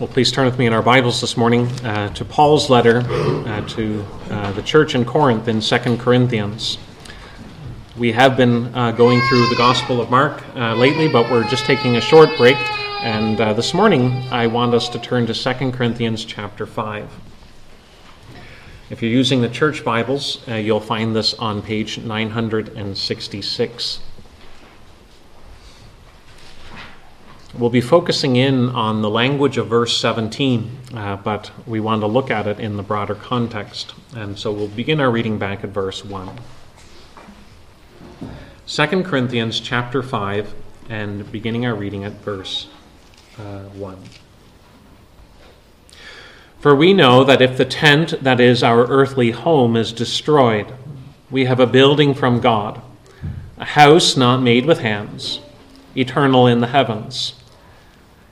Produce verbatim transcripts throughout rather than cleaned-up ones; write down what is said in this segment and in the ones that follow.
Well, please turn with me in our Bibles this morning uh, to Paul's letter uh, to uh, the church in Corinth in Second Corinthians. We have been uh, going through the Gospel of Mark uh, lately, but we're just taking a short break. And uh, this morning, I want us to turn to Second Corinthians chapter five. If you're using the church Bibles, uh, you'll find this on page nine hundred sixty-six. We'll be focusing in on the language of verse seventeen, uh, but we want to look at it in the broader context. And so we'll begin our reading back at verse one. Second Corinthians chapter five, and beginning our reading at verse uh, one. For we know that if the tent that is our earthly home is destroyed, we have a building from God, a house not made with hands, eternal in the heavens.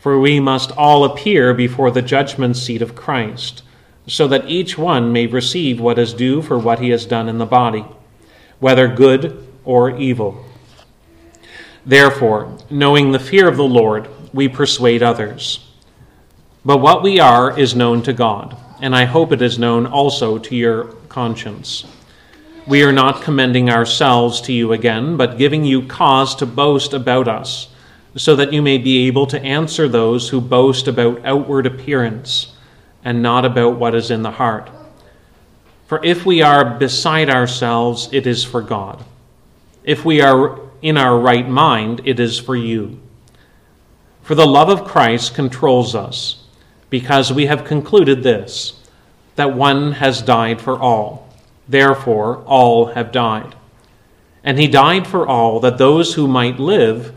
For we must all appear before the judgment seat of Christ, so that each one may receive what is due for what he has done in the body, whether good or evil. Therefore, knowing the fear of the Lord, we persuade others. But what we are is known to God, and I hope it is known also to your conscience. We are not commending ourselves to you again, but giving you cause to boast about us, so that you may be able to answer those who boast about outward appearance, and not about what is in the heart. For if we are beside ourselves, it is for God. If we are in our right mind, it is for you. For the love of Christ controls us, because we have concluded this, that one has died for all, therefore all have died. And he died for all, that those who might live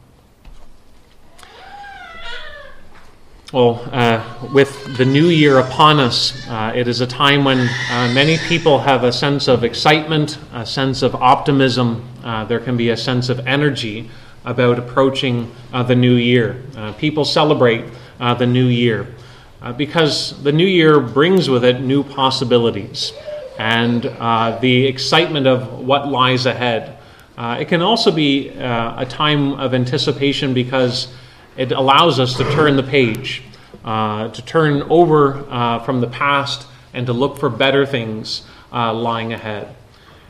Well, uh, with the new year upon us, uh, it is a time when uh, many people have a sense of excitement, a sense of optimism. Uh, there can be a sense of energy about approaching uh, the new year. Uh, people celebrate uh, the new year uh, because the new year brings with it new possibilities and uh, the excitement of what lies ahead. Uh, it can also be uh, a time of anticipation because it allows us to turn the page, uh, to turn over uh, from the past and to look for better things uh, lying ahead.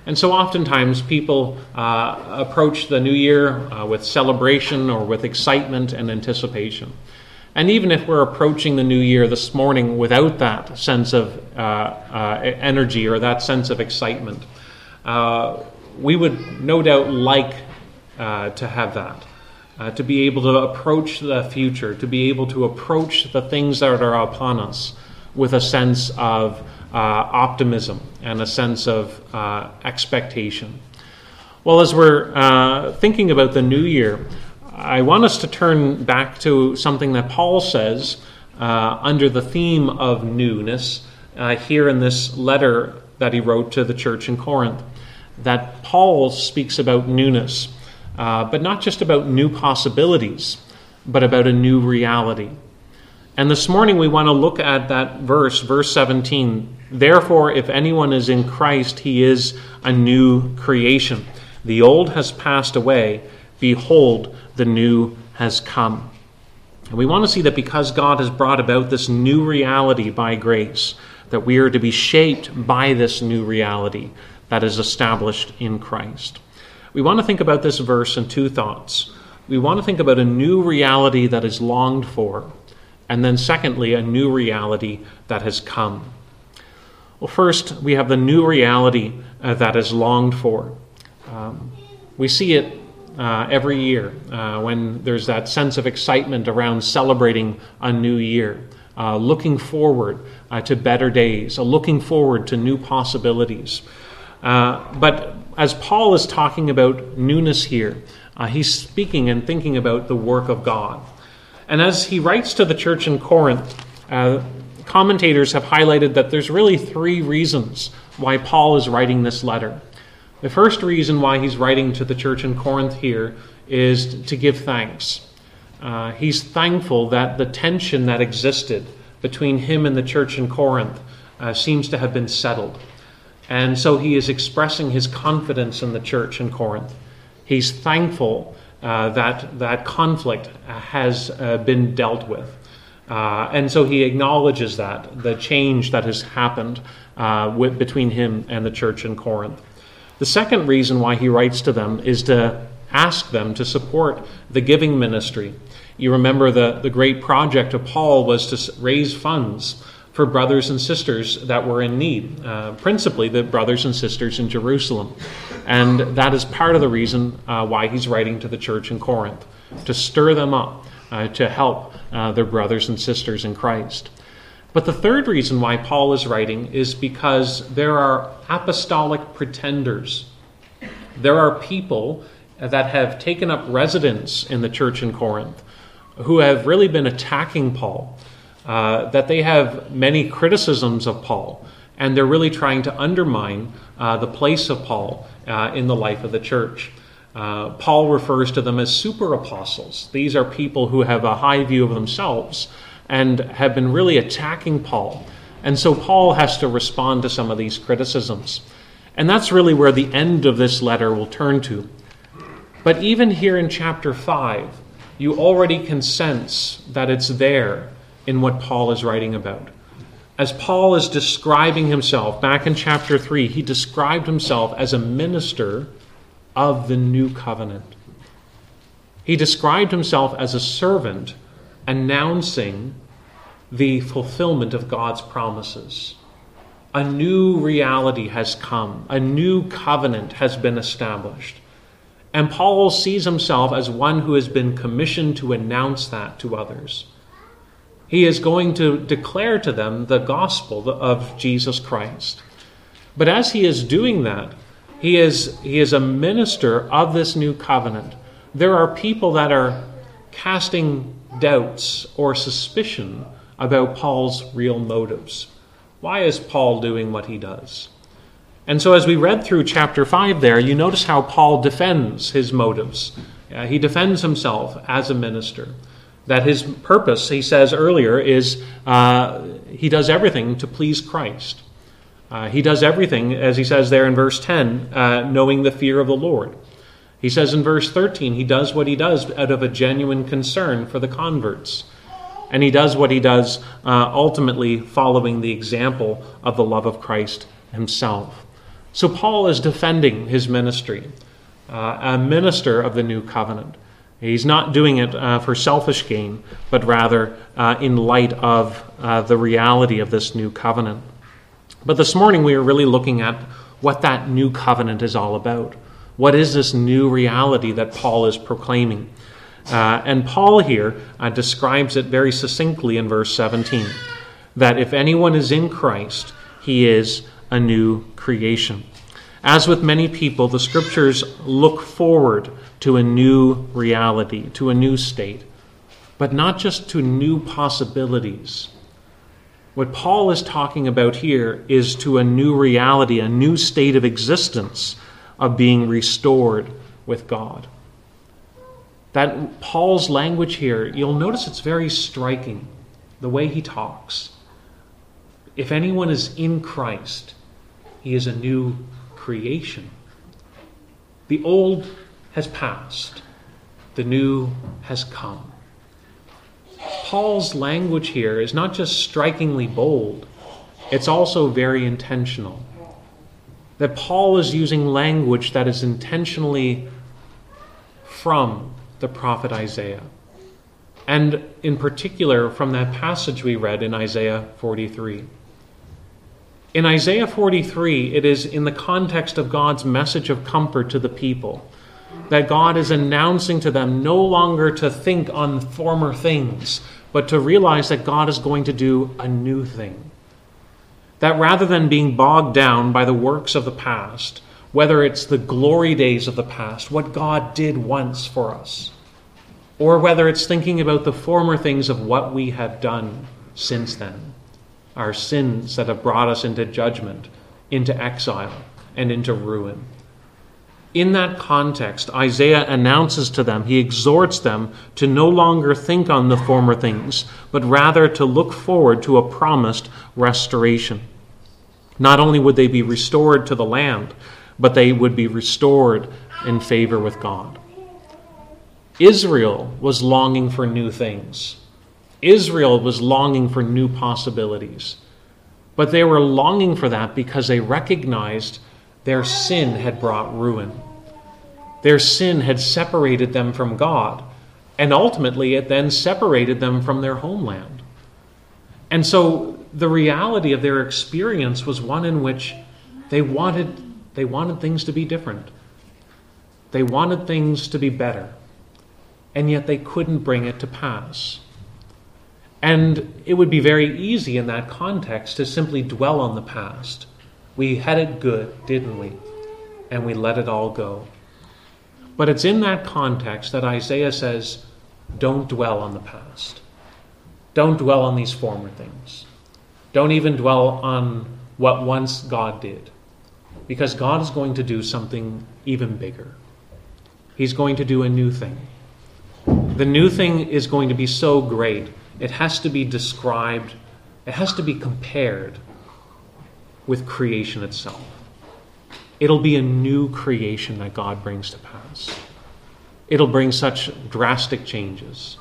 And so oftentimes people uh, approach the new year uh, with celebration or with excitement and anticipation. And even if we're approaching the new year this morning without that sense of uh, uh, energy or that sense of excitement, uh, we would no doubt like uh, to have that. Uh, to be able to approach the future, to be able to approach the things that are upon us with a sense of uh, optimism and a sense of uh, expectation. Well, as we're uh, thinking about the new year, I want us to turn back to something that Paul says uh, under the theme of newness uh, here in this letter that he wrote to the church in Corinth, that Paul speaks about newness. Uh, but not just about new possibilities, but about a new reality. And this morning we want to look at that verse, verse seventeen. Therefore, if anyone is in Christ, he is a new creation. The old has passed away. Behold, the new has come. And we want to see that because God has brought about this new reality by grace, that we are to be shaped by this new reality that is established in Christ. We want to think about this verse in two thoughts. We want to think about a new reality that is longed for, and then secondly, a new reality that has come. Well, first, we have the new reality uh, that is longed for. Um, we see it uh, every year uh, when there's that sense of excitement around celebrating a new year, uh, looking forward uh, to better days, uh, looking forward to new possibilities. Uh, but as Paul is talking about newness here, uh, he's speaking and thinking about the work of God. And as he writes to the church in Corinth, uh, commentators have highlighted that there's really three reasons why Paul is writing this letter. The first reason why he's writing to the church in Corinth here is to give thanks. Uh, he's thankful that the tension that existed between him and the church in Corinth uh, seems to have been settled. And so he is expressing his confidence in the church in Corinth. He's thankful uh, that that conflict has uh, been dealt with. Uh, and so he acknowledges that, the change that has happened uh, with, between him and the church in Corinth. The second reason why he writes to them is to ask them to support the giving ministry. You remember the, the great project of Paul was to raise funds for brothers and sisters that were in need, uh, principally the brothers and sisters in Jerusalem. And that is part of the reason uh, why he's writing to the church in Corinth, to stir them up, uh, to help uh, their brothers and sisters in Christ. But the third reason why Paul is writing is because there are apostolic pretenders. There are people that have taken up residence in the church in Corinth who have really been attacking Paul. Uh, that they have many criticisms of Paul, and they're really trying to undermine uh, the place of Paul uh, in the life of the church. Uh, Paul refers to them as super apostles. These are people who have a high view of themselves and have been really attacking Paul. And so Paul has to respond to some of these criticisms. And that's really where the end of this letter will turn to. But even here in chapter five, you already can sense that it's there in what Paul is writing about. As Paul is describing himself, back in chapter three, he described himself as a minister of the new covenant. He described himself as a servant announcing the fulfillment of God's promises. A new reality has come. A new covenant has been established. And Paul sees himself as one who has been commissioned to announce that to others. He is going to declare to them the gospel of Jesus Christ. But as he is doing that, he is, he is a minister of this new covenant. There are people that are casting doubts or suspicion about Paul's real motives. Why is Paul doing what he does? And so as we read through chapter five there, you notice how Paul defends his motives. Uh, he defends himself as a minister. That his purpose, he says earlier, is uh, he does everything to please Christ. Uh, he does everything, as he says there in verse ten, uh, knowing the fear of the Lord. He says in verse thirteen, he does what he does out of a genuine concern for the converts. And he does what he does uh, ultimately following the example of the love of Christ himself. So Paul is defending his ministry, uh, a minister of the new covenant. He's not doing it uh, for selfish gain, but rather uh, in light of uh, the reality of this new covenant. But this morning we are really looking at what that new covenant is all about. What is this new reality that Paul is proclaiming? Uh, and Paul here uh, describes it very succinctly in verse seventeen, that if anyone is in Christ, he is a new creation. As with many people, the Scriptures look forward to a new reality, to a new state, but not just to new possibilities. What Paul is talking about here is to a new reality, a new state of existence of being restored with God. That Paul's language here, you'll notice it's very striking, the way he talks. If anyone is in Christ, he is a new creation. The old has passed, the new has come. Paul's language here is not just strikingly bold, it's also very intentional. That Paul is using language that is intentionally from the prophet Isaiah, and in particular from that passage we read in Isaiah forty-three. In Isaiah forty-three, it is in the context of God's message of comfort to the people, that God is announcing to them no longer to think on former things, but to realize that God is going to do a new thing. That rather than being bogged down by the works of the past, whether it's the glory days of the past, what God did once for us, or whether it's thinking about the former things of what we have done since then, our sins that have brought us into judgment, into exile, and into ruin. In that context, Isaiah announces to them, he exhorts them to no longer think on the former things, but rather to look forward to a promised restoration. Not only would they be restored to the land, but they would be restored in favor with God. Israel was longing for new things. Israel was longing for new possibilities. But they were longing for that because they recognized their sin had brought ruin. Their sin had separated them from God, and ultimately it then separated them from their homeland. And so the reality of their experience was one in which they wanted, they wanted things to be different. They wanted things to be better, and yet they couldn't bring it to pass. And it would be very easy in that context to simply dwell on the past. We had it good, didn't we? And we let it all go. But it's in that context that Isaiah says, don't dwell on the past. Don't dwell on these former things. Don't even dwell on what once God did. Because God is going to do something even bigger. He's going to do a new thing. The new thing is going to be so great, it has to be described, it has to be compared with creation itself. It'll be a new creation that God brings to pass. It'll bring such drastic changes.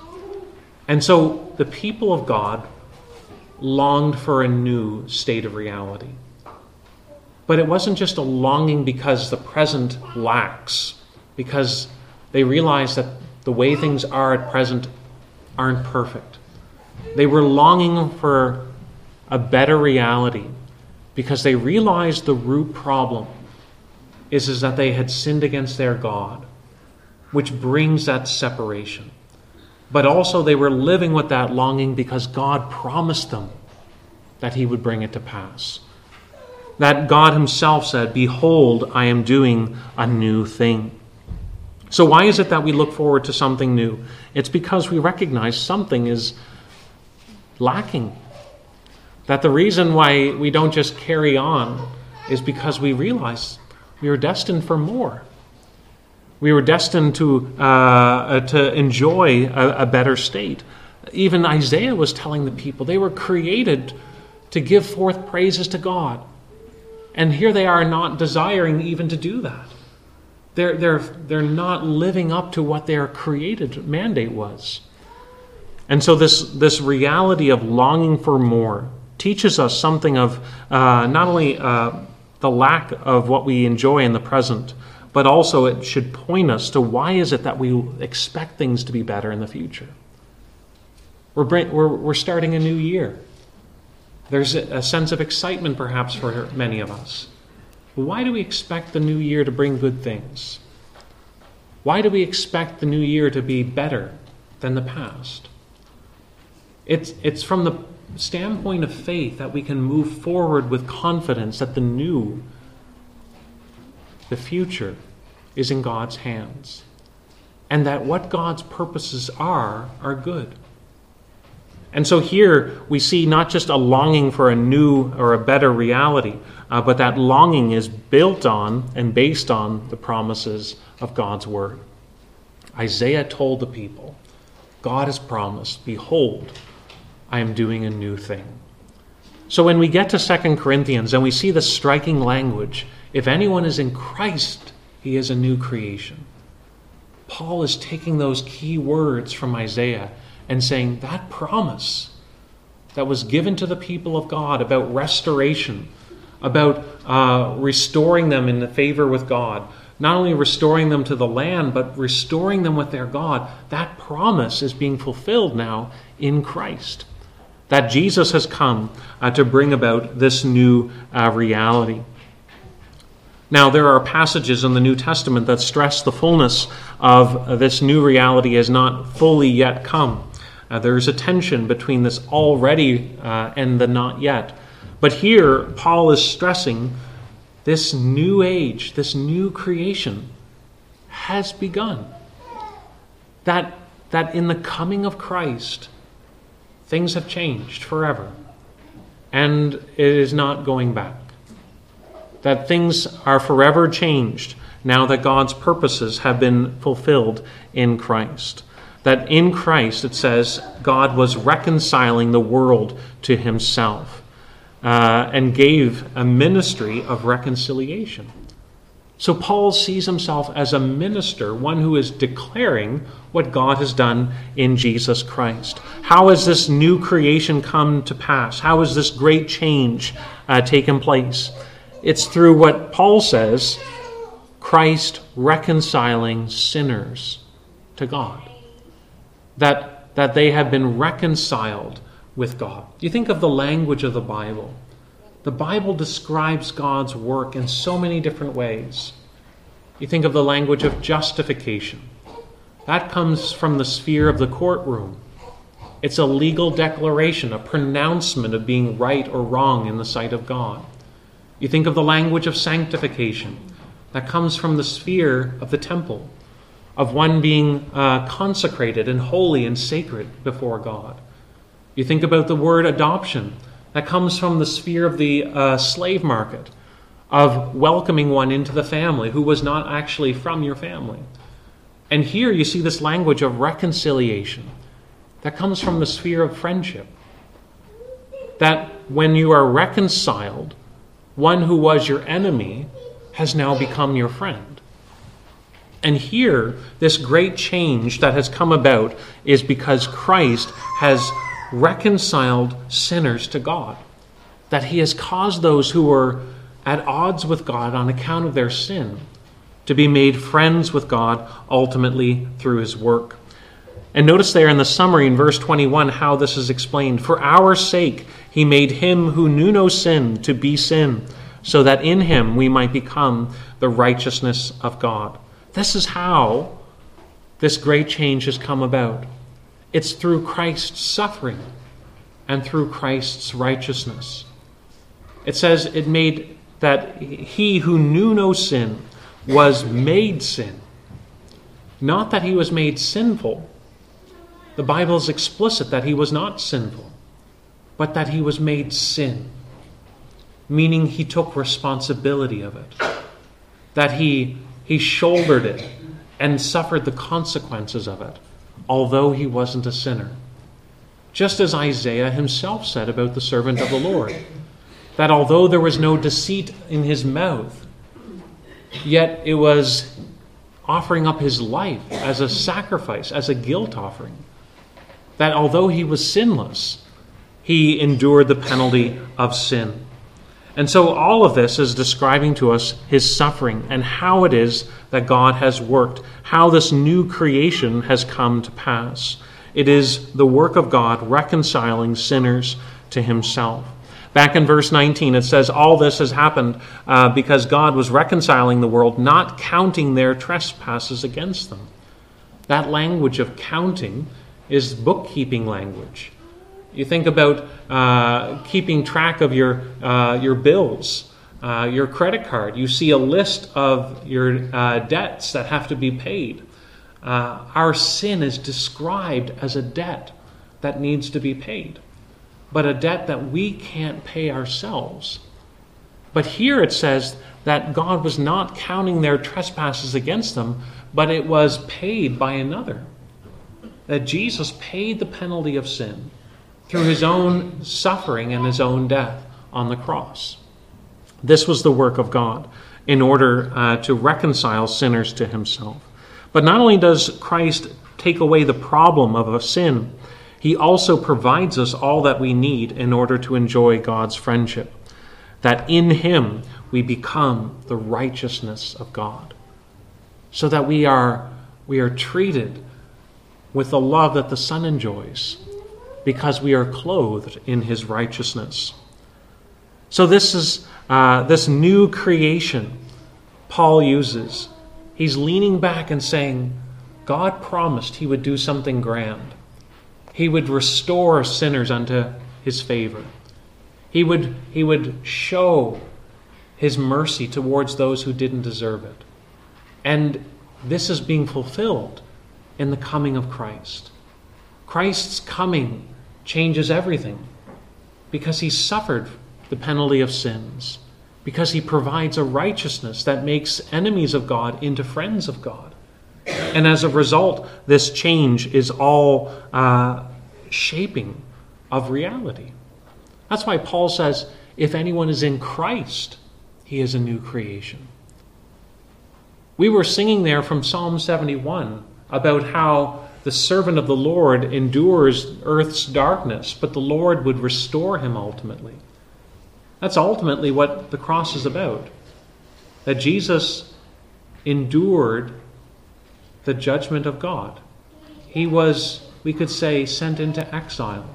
And so the people of God longed for a new state of reality. But it wasn't just a longing because the present lacks, because they realized that the way things are at present aren't perfect. They were longing for a better reality, because they realized the root problem is, is that they had sinned against their God, which brings that separation. But also they were living with that longing because God promised them that he would bring it to pass. That God himself said, "Behold, I am doing a new thing." So why is it that we look forward to something new? It's because we recognize something is lacking. That the reason why we don't just carry on is because we realize we were destined for more. We were destined to uh, to enjoy a, a better state. Even Isaiah was telling the people they were created to give forth praises to God. And here they are not desiring even to do that. They're, they're, they're not living up to what their created mandate was. And so this, this reality of longing for more teaches us something of uh, not only uh, the lack of what we enjoy in the present, but also it should point us to why is it that we expect things to be better in the future. We're, bring, we're, we're starting a new year. There's a sense of excitement perhaps for many of us. Why do we expect the new year to bring good things? Why do we expect the new year to be better than the past? It's, it's from the standpoint of faith that we can move forward with confidence that the new, the future, is in God's hands, and that what God's purposes are, are good. And so here we see not just a longing for a new or a better reality, uh, but that longing is built on and based on the promises of God's word. Isaiah told the people, God has promised, behold, I am doing a new thing. So when we get to Second Corinthians and we see the striking language, if anyone is in Christ, he is a new creation. Paul is taking those key words from Isaiah and saying that promise that was given to the people of God about restoration, about uh, restoring them in the favor with God, not only restoring them to the land, but restoring them with their God, that promise is being fulfilled now in Christ. That Jesus has come uh, to bring about this new uh, reality. Now, there are passages in the New Testament that stress the fullness of this new reality has not fully yet come. Uh, there is a tension between this already uh, and the not yet. But here, Paul is stressing this new age, this new creation has begun. That, that in the coming of Christ, things have changed forever, and it is not going back. That things are forever changed now that God's purposes have been fulfilled in Christ. That in Christ, it says, God was reconciling the world to himself uh, and gave a ministry of reconciliation. So Paul sees himself as a minister, one who is declaring what God has done in Jesus Christ. How has this new creation come to pass? How has this great change uh, taken place? It's through what Paul says, Christ reconciling sinners to God. That, that they have been reconciled with God. You think of the language of the Bible. The Bible describes God's work in so many different ways. You think of the language of justification. That comes from the sphere of the courtroom. It's a legal declaration, a pronouncement of being right or wrong in the sight of God. You think of the language of sanctification that comes from the sphere of the temple, of one being uh, consecrated and holy and sacred before God. You think about the word adoption that comes from the sphere of the uh, slave market, of welcoming one into the family who was not actually from your family. And here you see this language of reconciliation that comes from the sphere of friendship. That when you are reconciled, one who was your enemy has now become your friend. And here, this great change that has come about is because Christ has reconciled sinners to God. That he has caused those who were at odds with God on account of their sin to be made friends with God ultimately through his work. And notice there in the summary in verse twenty-one how this is explained. For our sake he made him who knew no sin to be sin, so that in him we might become the righteousness of God. This is how this great change has come about. It's through Christ's suffering and through Christ's righteousness. It says it made that he who knew no sin was made sin. Not that he was made sinful. The Bible is explicit that he was not sinful, but that he was made sin, meaning he took responsibility of it, that he, he shouldered it and suffered the consequences of it, although he wasn't a sinner. Just as Isaiah himself said about the servant of the Lord, that although there was no deceit in his mouth, yet it was offering up his life as a sacrifice, as a guilt offering. that although he was sinless, he endured the penalty of sin. And so all of this is describing to us his suffering and how it is that God has worked, how this new creation has come to pass. It is the work of God reconciling sinners to himself. Back in verse nineteen, it says, all this has happened uh, because God was reconciling the world, not counting their trespasses against them. That language of counting is bookkeeping language. You think about uh, keeping track of your uh, your bills, uh, your credit card. You see a list of your uh, debts that have to be paid. Uh, our sin is described as a debt that needs to be paid, but a debt that we can't pay ourselves. But here it says that God was not counting their trespasses against them, but it was paid by another. That Jesus paid the penalty of sin through his own suffering and his own death on the cross. This was the work of God in order uh, to reconcile sinners to himself. But not only does Christ take away the problem of a sin, he also provides us all that we need in order to enjoy God's friendship. That in him we become the righteousness of God. So that we are, we are treated with the love that the Son enjoys, because we are clothed in his righteousness. So this is uh, this new creation Paul uses. He's leaning back and saying, God promised he would do something grand. He would restore sinners unto his favor. He would, he would show his mercy towards those who didn't deserve it. And this is being fulfilled in the coming of Christ. Christ's coming changes everything because he suffered the penalty of sins, because he provides a righteousness that makes enemies of God into friends of God. And as a result, this change is all uh, shaping of reality. That's why Paul says, if anyone is in Christ, he is a new creation. We were singing there from Psalm seventy-one about how the servant of the Lord endures earth's darkness, but the Lord would restore him ultimately. That's ultimately what the cross is about. That Jesus endured the judgment of God. He was, we could say, sent into exile.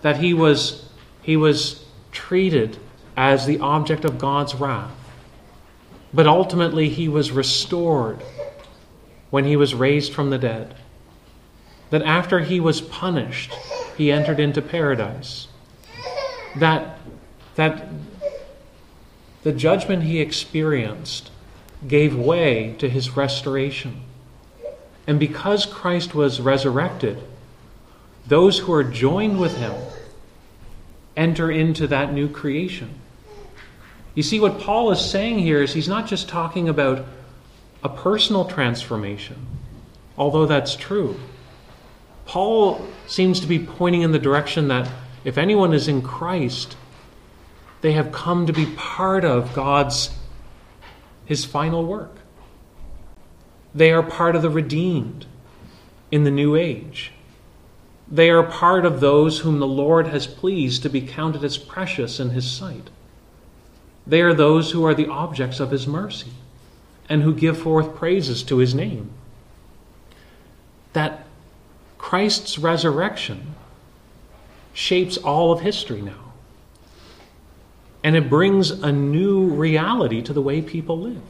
That he was, he was treated as the object of God's wrath. But ultimately he was restored when he was raised from the dead. That after he was punished, he entered into paradise. That, that the judgment he experienced gave way to his restoration. And because Christ was resurrected, those who are joined with him enter into that new creation. You see, what Paul is saying here is he's not just talking about a personal transformation, although that's true. Paul seems to be pointing in the direction that if anyone is in Christ, they have come to be part of God's, his final work. They are part of the redeemed in the new age. They are part of those whom the Lord has pleased to be counted as precious in his sight. They are those who are the objects of his mercy and who give forth praises to his name. That Christ's resurrection shapes all of history now. And it brings a new reality to the way people live.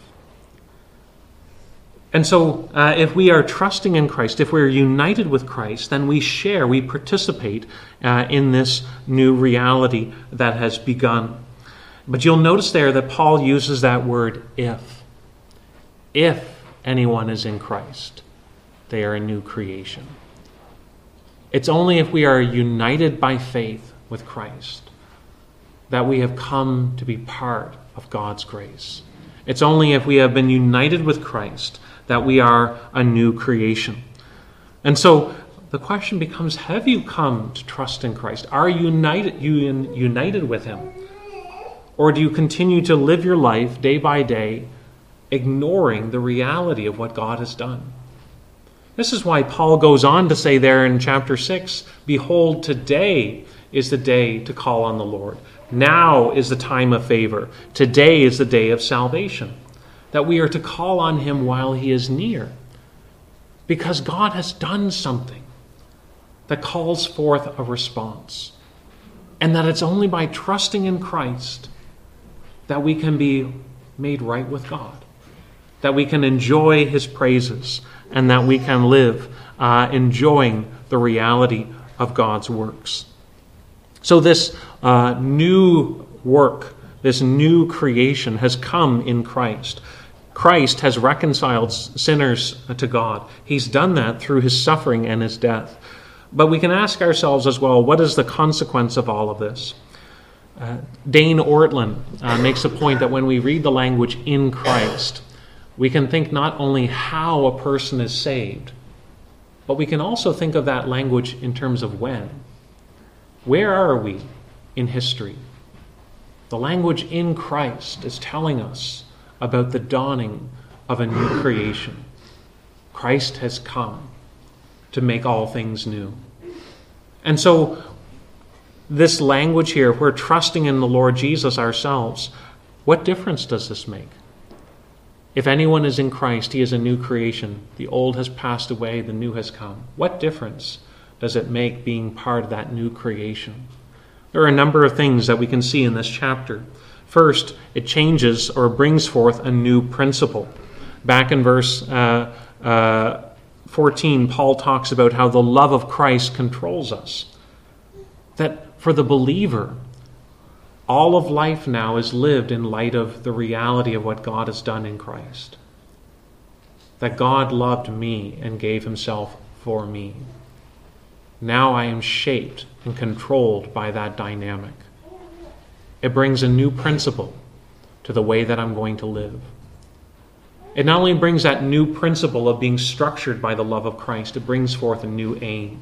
And so uh, if we are trusting in Christ, if we're united with Christ, then we share, we participate uh, in this new reality that has begun. But you'll notice there that Paul uses that word if. If anyone is in Christ, they are a new creation. It's only if we are united by faith with Christ that we have come to be part of God's grace. It's only if we have been united with Christ that we are a new creation. And so the question becomes, have you come to trust in Christ? Are you united, you in, united with him? Or do you continue to live your life day by day, ignoring the reality of what God has done? This is why Paul goes on to say there in chapter six, behold, today is the day to call on the Lord. Now is the time of favor. Today is the day of salvation. That we are to call on him while he is near. Because God has done something that calls forth a response. And that it's only by trusting in Christ that we can be made right with God. That we can enjoy his praises. And that we can live uh, enjoying the reality of God's works. So this uh, new work, this new creation has come in Christ. Christ has reconciled sinners to God. He's done that through his suffering and his death. But we can ask ourselves as well, what is the consequence of all of this? Uh, Dane Ortland uh, makes a point that when we read the language in Christ, we can think not only how a person is saved, but we can also think of that language in terms of when. Where are we in history? The language in Christ is telling us about the dawning of a new creation. Christ has come to make all things new. And so this language here, we're trusting in the Lord Jesus ourselves. What difference does this make? If anyone is in Christ, he is a new creation. The old has passed away, the new has come. What difference does it make being part of that new creation? There are a number of things that we can see in this chapter. First, it changes or brings forth a new principle. Back in verse uh, uh, fourteen, Paul talks about how the love of Christ controls us. That for the believer, all of life now is lived in light of the reality of what God has done in Christ. That God loved me and gave himself for me. Now I am shaped and controlled by that dynamic. It brings a new principle to the way that I'm going to live. It not only brings that new principle of being structured by the love of Christ, it brings forth a new aim.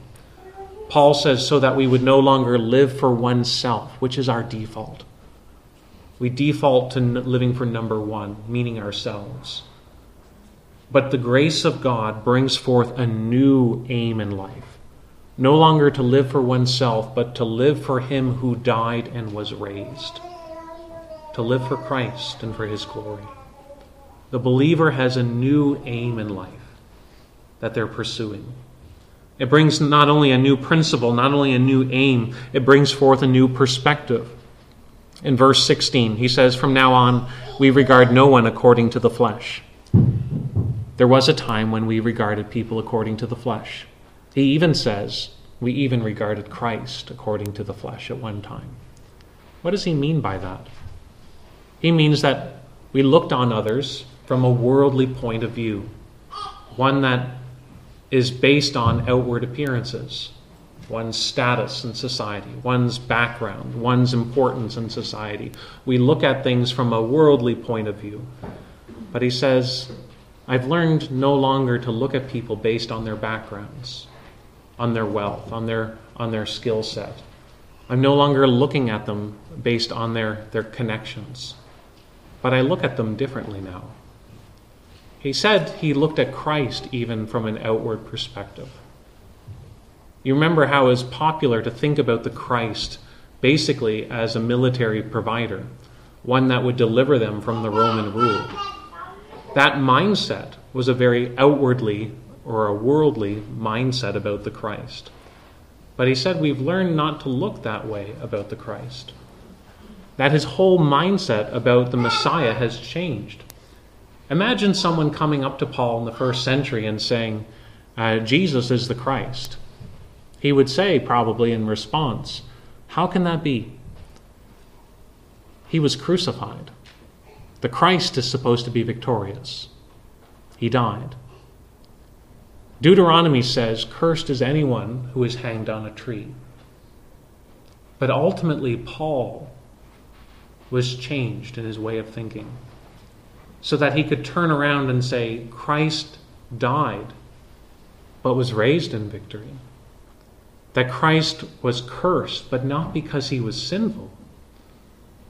Paul says, so that we would no longer live for oneself, which is our default. We default to living for number one, meaning ourselves. But the grace of God brings forth a new aim in life. No longer to live for oneself, but to live for him who died and was raised. To live for Christ and for his glory. The believer has a new aim in life that they're pursuing. It brings not only a new principle, not only a new aim, it brings forth a new perspective. In verse sixteen, he says, from now on, we regard no one according to the flesh. There was a time when we regarded people according to the flesh. He even says, we even regarded Christ according to the flesh at one time. What does he mean by that? He means that we looked on others from a worldly point of view, one that is based on outward appearances, one's status in society, one's background, one's importance in society. We look at things from a worldly point of view. But he says, I've learned no longer to look at people based on their backgrounds, on their wealth, on their on their skill set. I'm no longer looking at them based on their, their connections. But I look at them differently now. He said he looked at Christ even from an outward perspective. You remember how it's popular to think about the Christ basically as a military provider, one that would deliver them from the Roman rule. That mindset was a very outwardly or a worldly mindset about the Christ. But he said we've learned not to look that way about the Christ. That his whole mindset about the Messiah has changed. Imagine someone coming up to Paul in the first century and saying, uh, Jesus is the Christ. He would say, probably in response, how can that be? He was crucified. The Christ is supposed to be victorious. He died. Deuteronomy says, cursed is anyone who is hanged on a tree. But ultimately, Paul was changed in his way of thinking so that he could turn around and say, Christ died, but was raised in victory. That Christ was cursed, but not because he was sinful,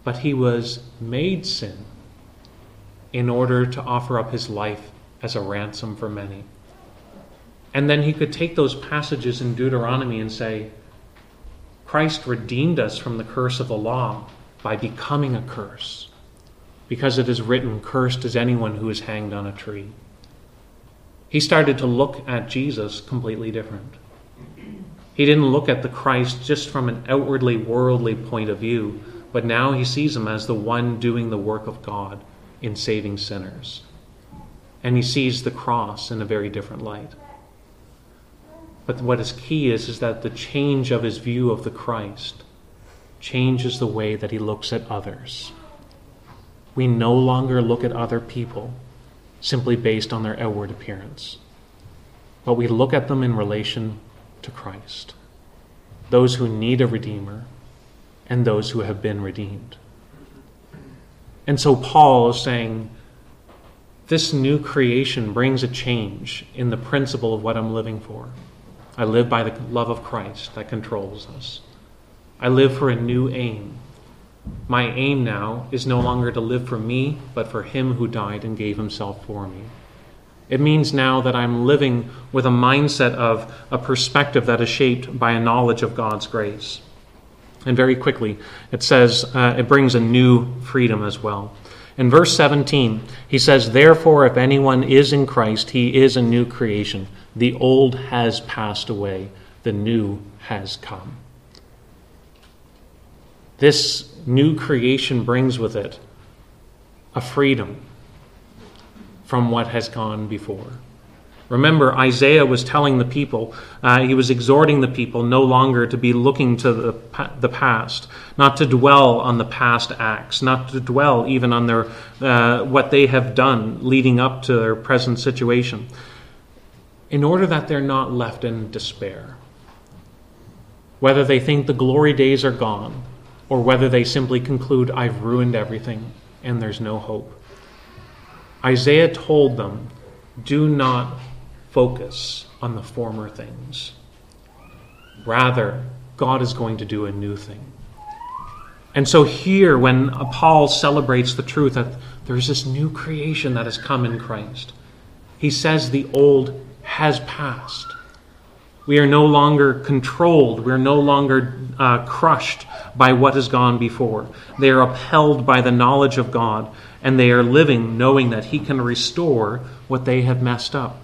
but he was made sin in order to offer up his life as a ransom for many. And then he could take those passages in Deuteronomy and say, Christ redeemed us from the curse of the law by becoming a curse, because it is written, cursed is anyone who is hanged on a tree. He started to look at Jesus completely different. He didn't look at the Christ just from an outwardly worldly point of view, but now he sees him as the one doing the work of God in saving sinners. And he sees the cross in a very different light. But what is key is, is that the change of his view of the Christ changes the way that he looks at others. We no longer look at other people simply based on their outward appearance, but we look at them in relation to Christ, those who need a Redeemer and those who have been redeemed. And so Paul is saying, this new creation brings a change in the principle of what I'm living for. I live by the love of Christ that controls us. I live for a new aim. My aim now is no longer to live for me, but for him who died and gave himself for me. It means now that I'm living with a mindset of a perspective that is shaped by a knowledge of God's grace. And very quickly, it says, uh, it brings a new freedom as well. In verse seventeen, he says, therefore, if anyone is in Christ, he is a new creation. The old has passed away. The new has come. This new creation brings with it a freedom from what has gone before. Remember, Isaiah was telling the people, uh, he was exhorting the people no longer to be looking to the, the past, not to dwell on the past acts, not to dwell even on their uh, what they have done leading up to their present situation, in order that they're not left in despair. Whether they think the glory days are gone, or whether they simply conclude, I've ruined everything and there's no hope. Isaiah told them, do not focus on the former things. Rather, God is going to do a new thing. And so here, when Paul celebrates the truth that there's this new creation that has come in Christ, he says the old has passed. We are no longer controlled. We are no longer uh, crushed by what has gone before. They are upheld by the knowledge of God, and they are living knowing that he can restore what they have messed up.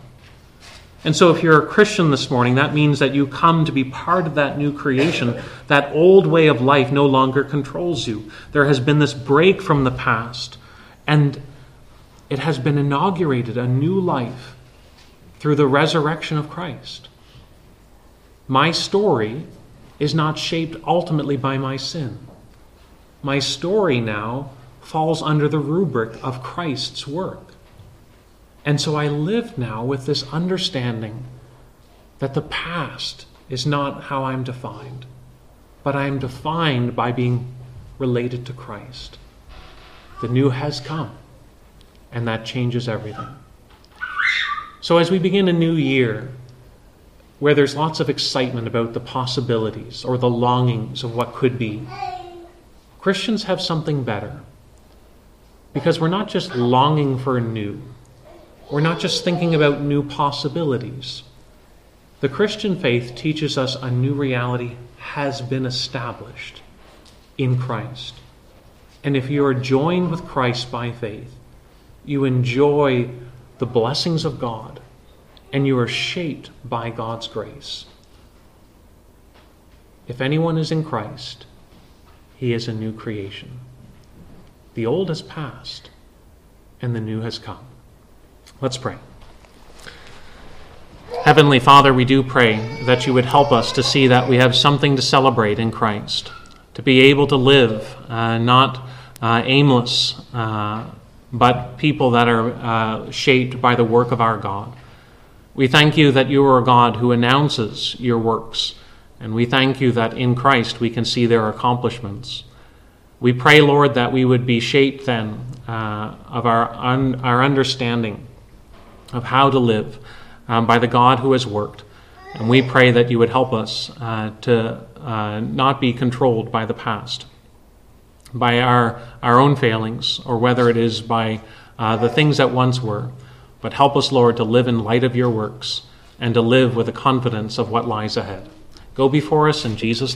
And so if you're a Christian this morning, that means that you come to be part of that new creation. That old way of life no longer controls you. There has been this break from the past, and it has been inaugurated, a new life, through the resurrection of Christ. My story is not shaped ultimately by my sin. My story now falls under the rubric of Christ's work. And so I live now with this understanding that the past is not how I'm defined, but I am defined by being related to Christ. The new has come, and that changes everything. So as we begin a new year, where there's lots of excitement about the possibilities or the longings of what could be, Christians have something better. Because we're not just longing for new. We're not just thinking about new possibilities. The Christian faith teaches us a new reality has been established in Christ. And if you are joined with Christ by faith, you enjoy the blessings of God, and you are shaped by God's grace. If anyone is in Christ, he is a new creation. The old has passed, and the new has come. Let's pray. Heavenly Father, we do pray that you would help us to see that we have something to celebrate in Christ, to be able to live uh, not uh, aimless, uh, but people that are uh, shaped by the work of our God. We thank you that you are a God who announces your works, and we thank you that in Christ we can see their accomplishments. We pray, Lord, that we would be shaped then uh, of our un- our understanding of how to live um, by the God who has worked, and we pray that you would help us uh, to uh, not be controlled by the past, by our, our own failings, or whether it is by uh, the things that once were. But help us, Lord, to live in light of your works and to live with the confidence of what lies ahead. Go before us in Jesus' name.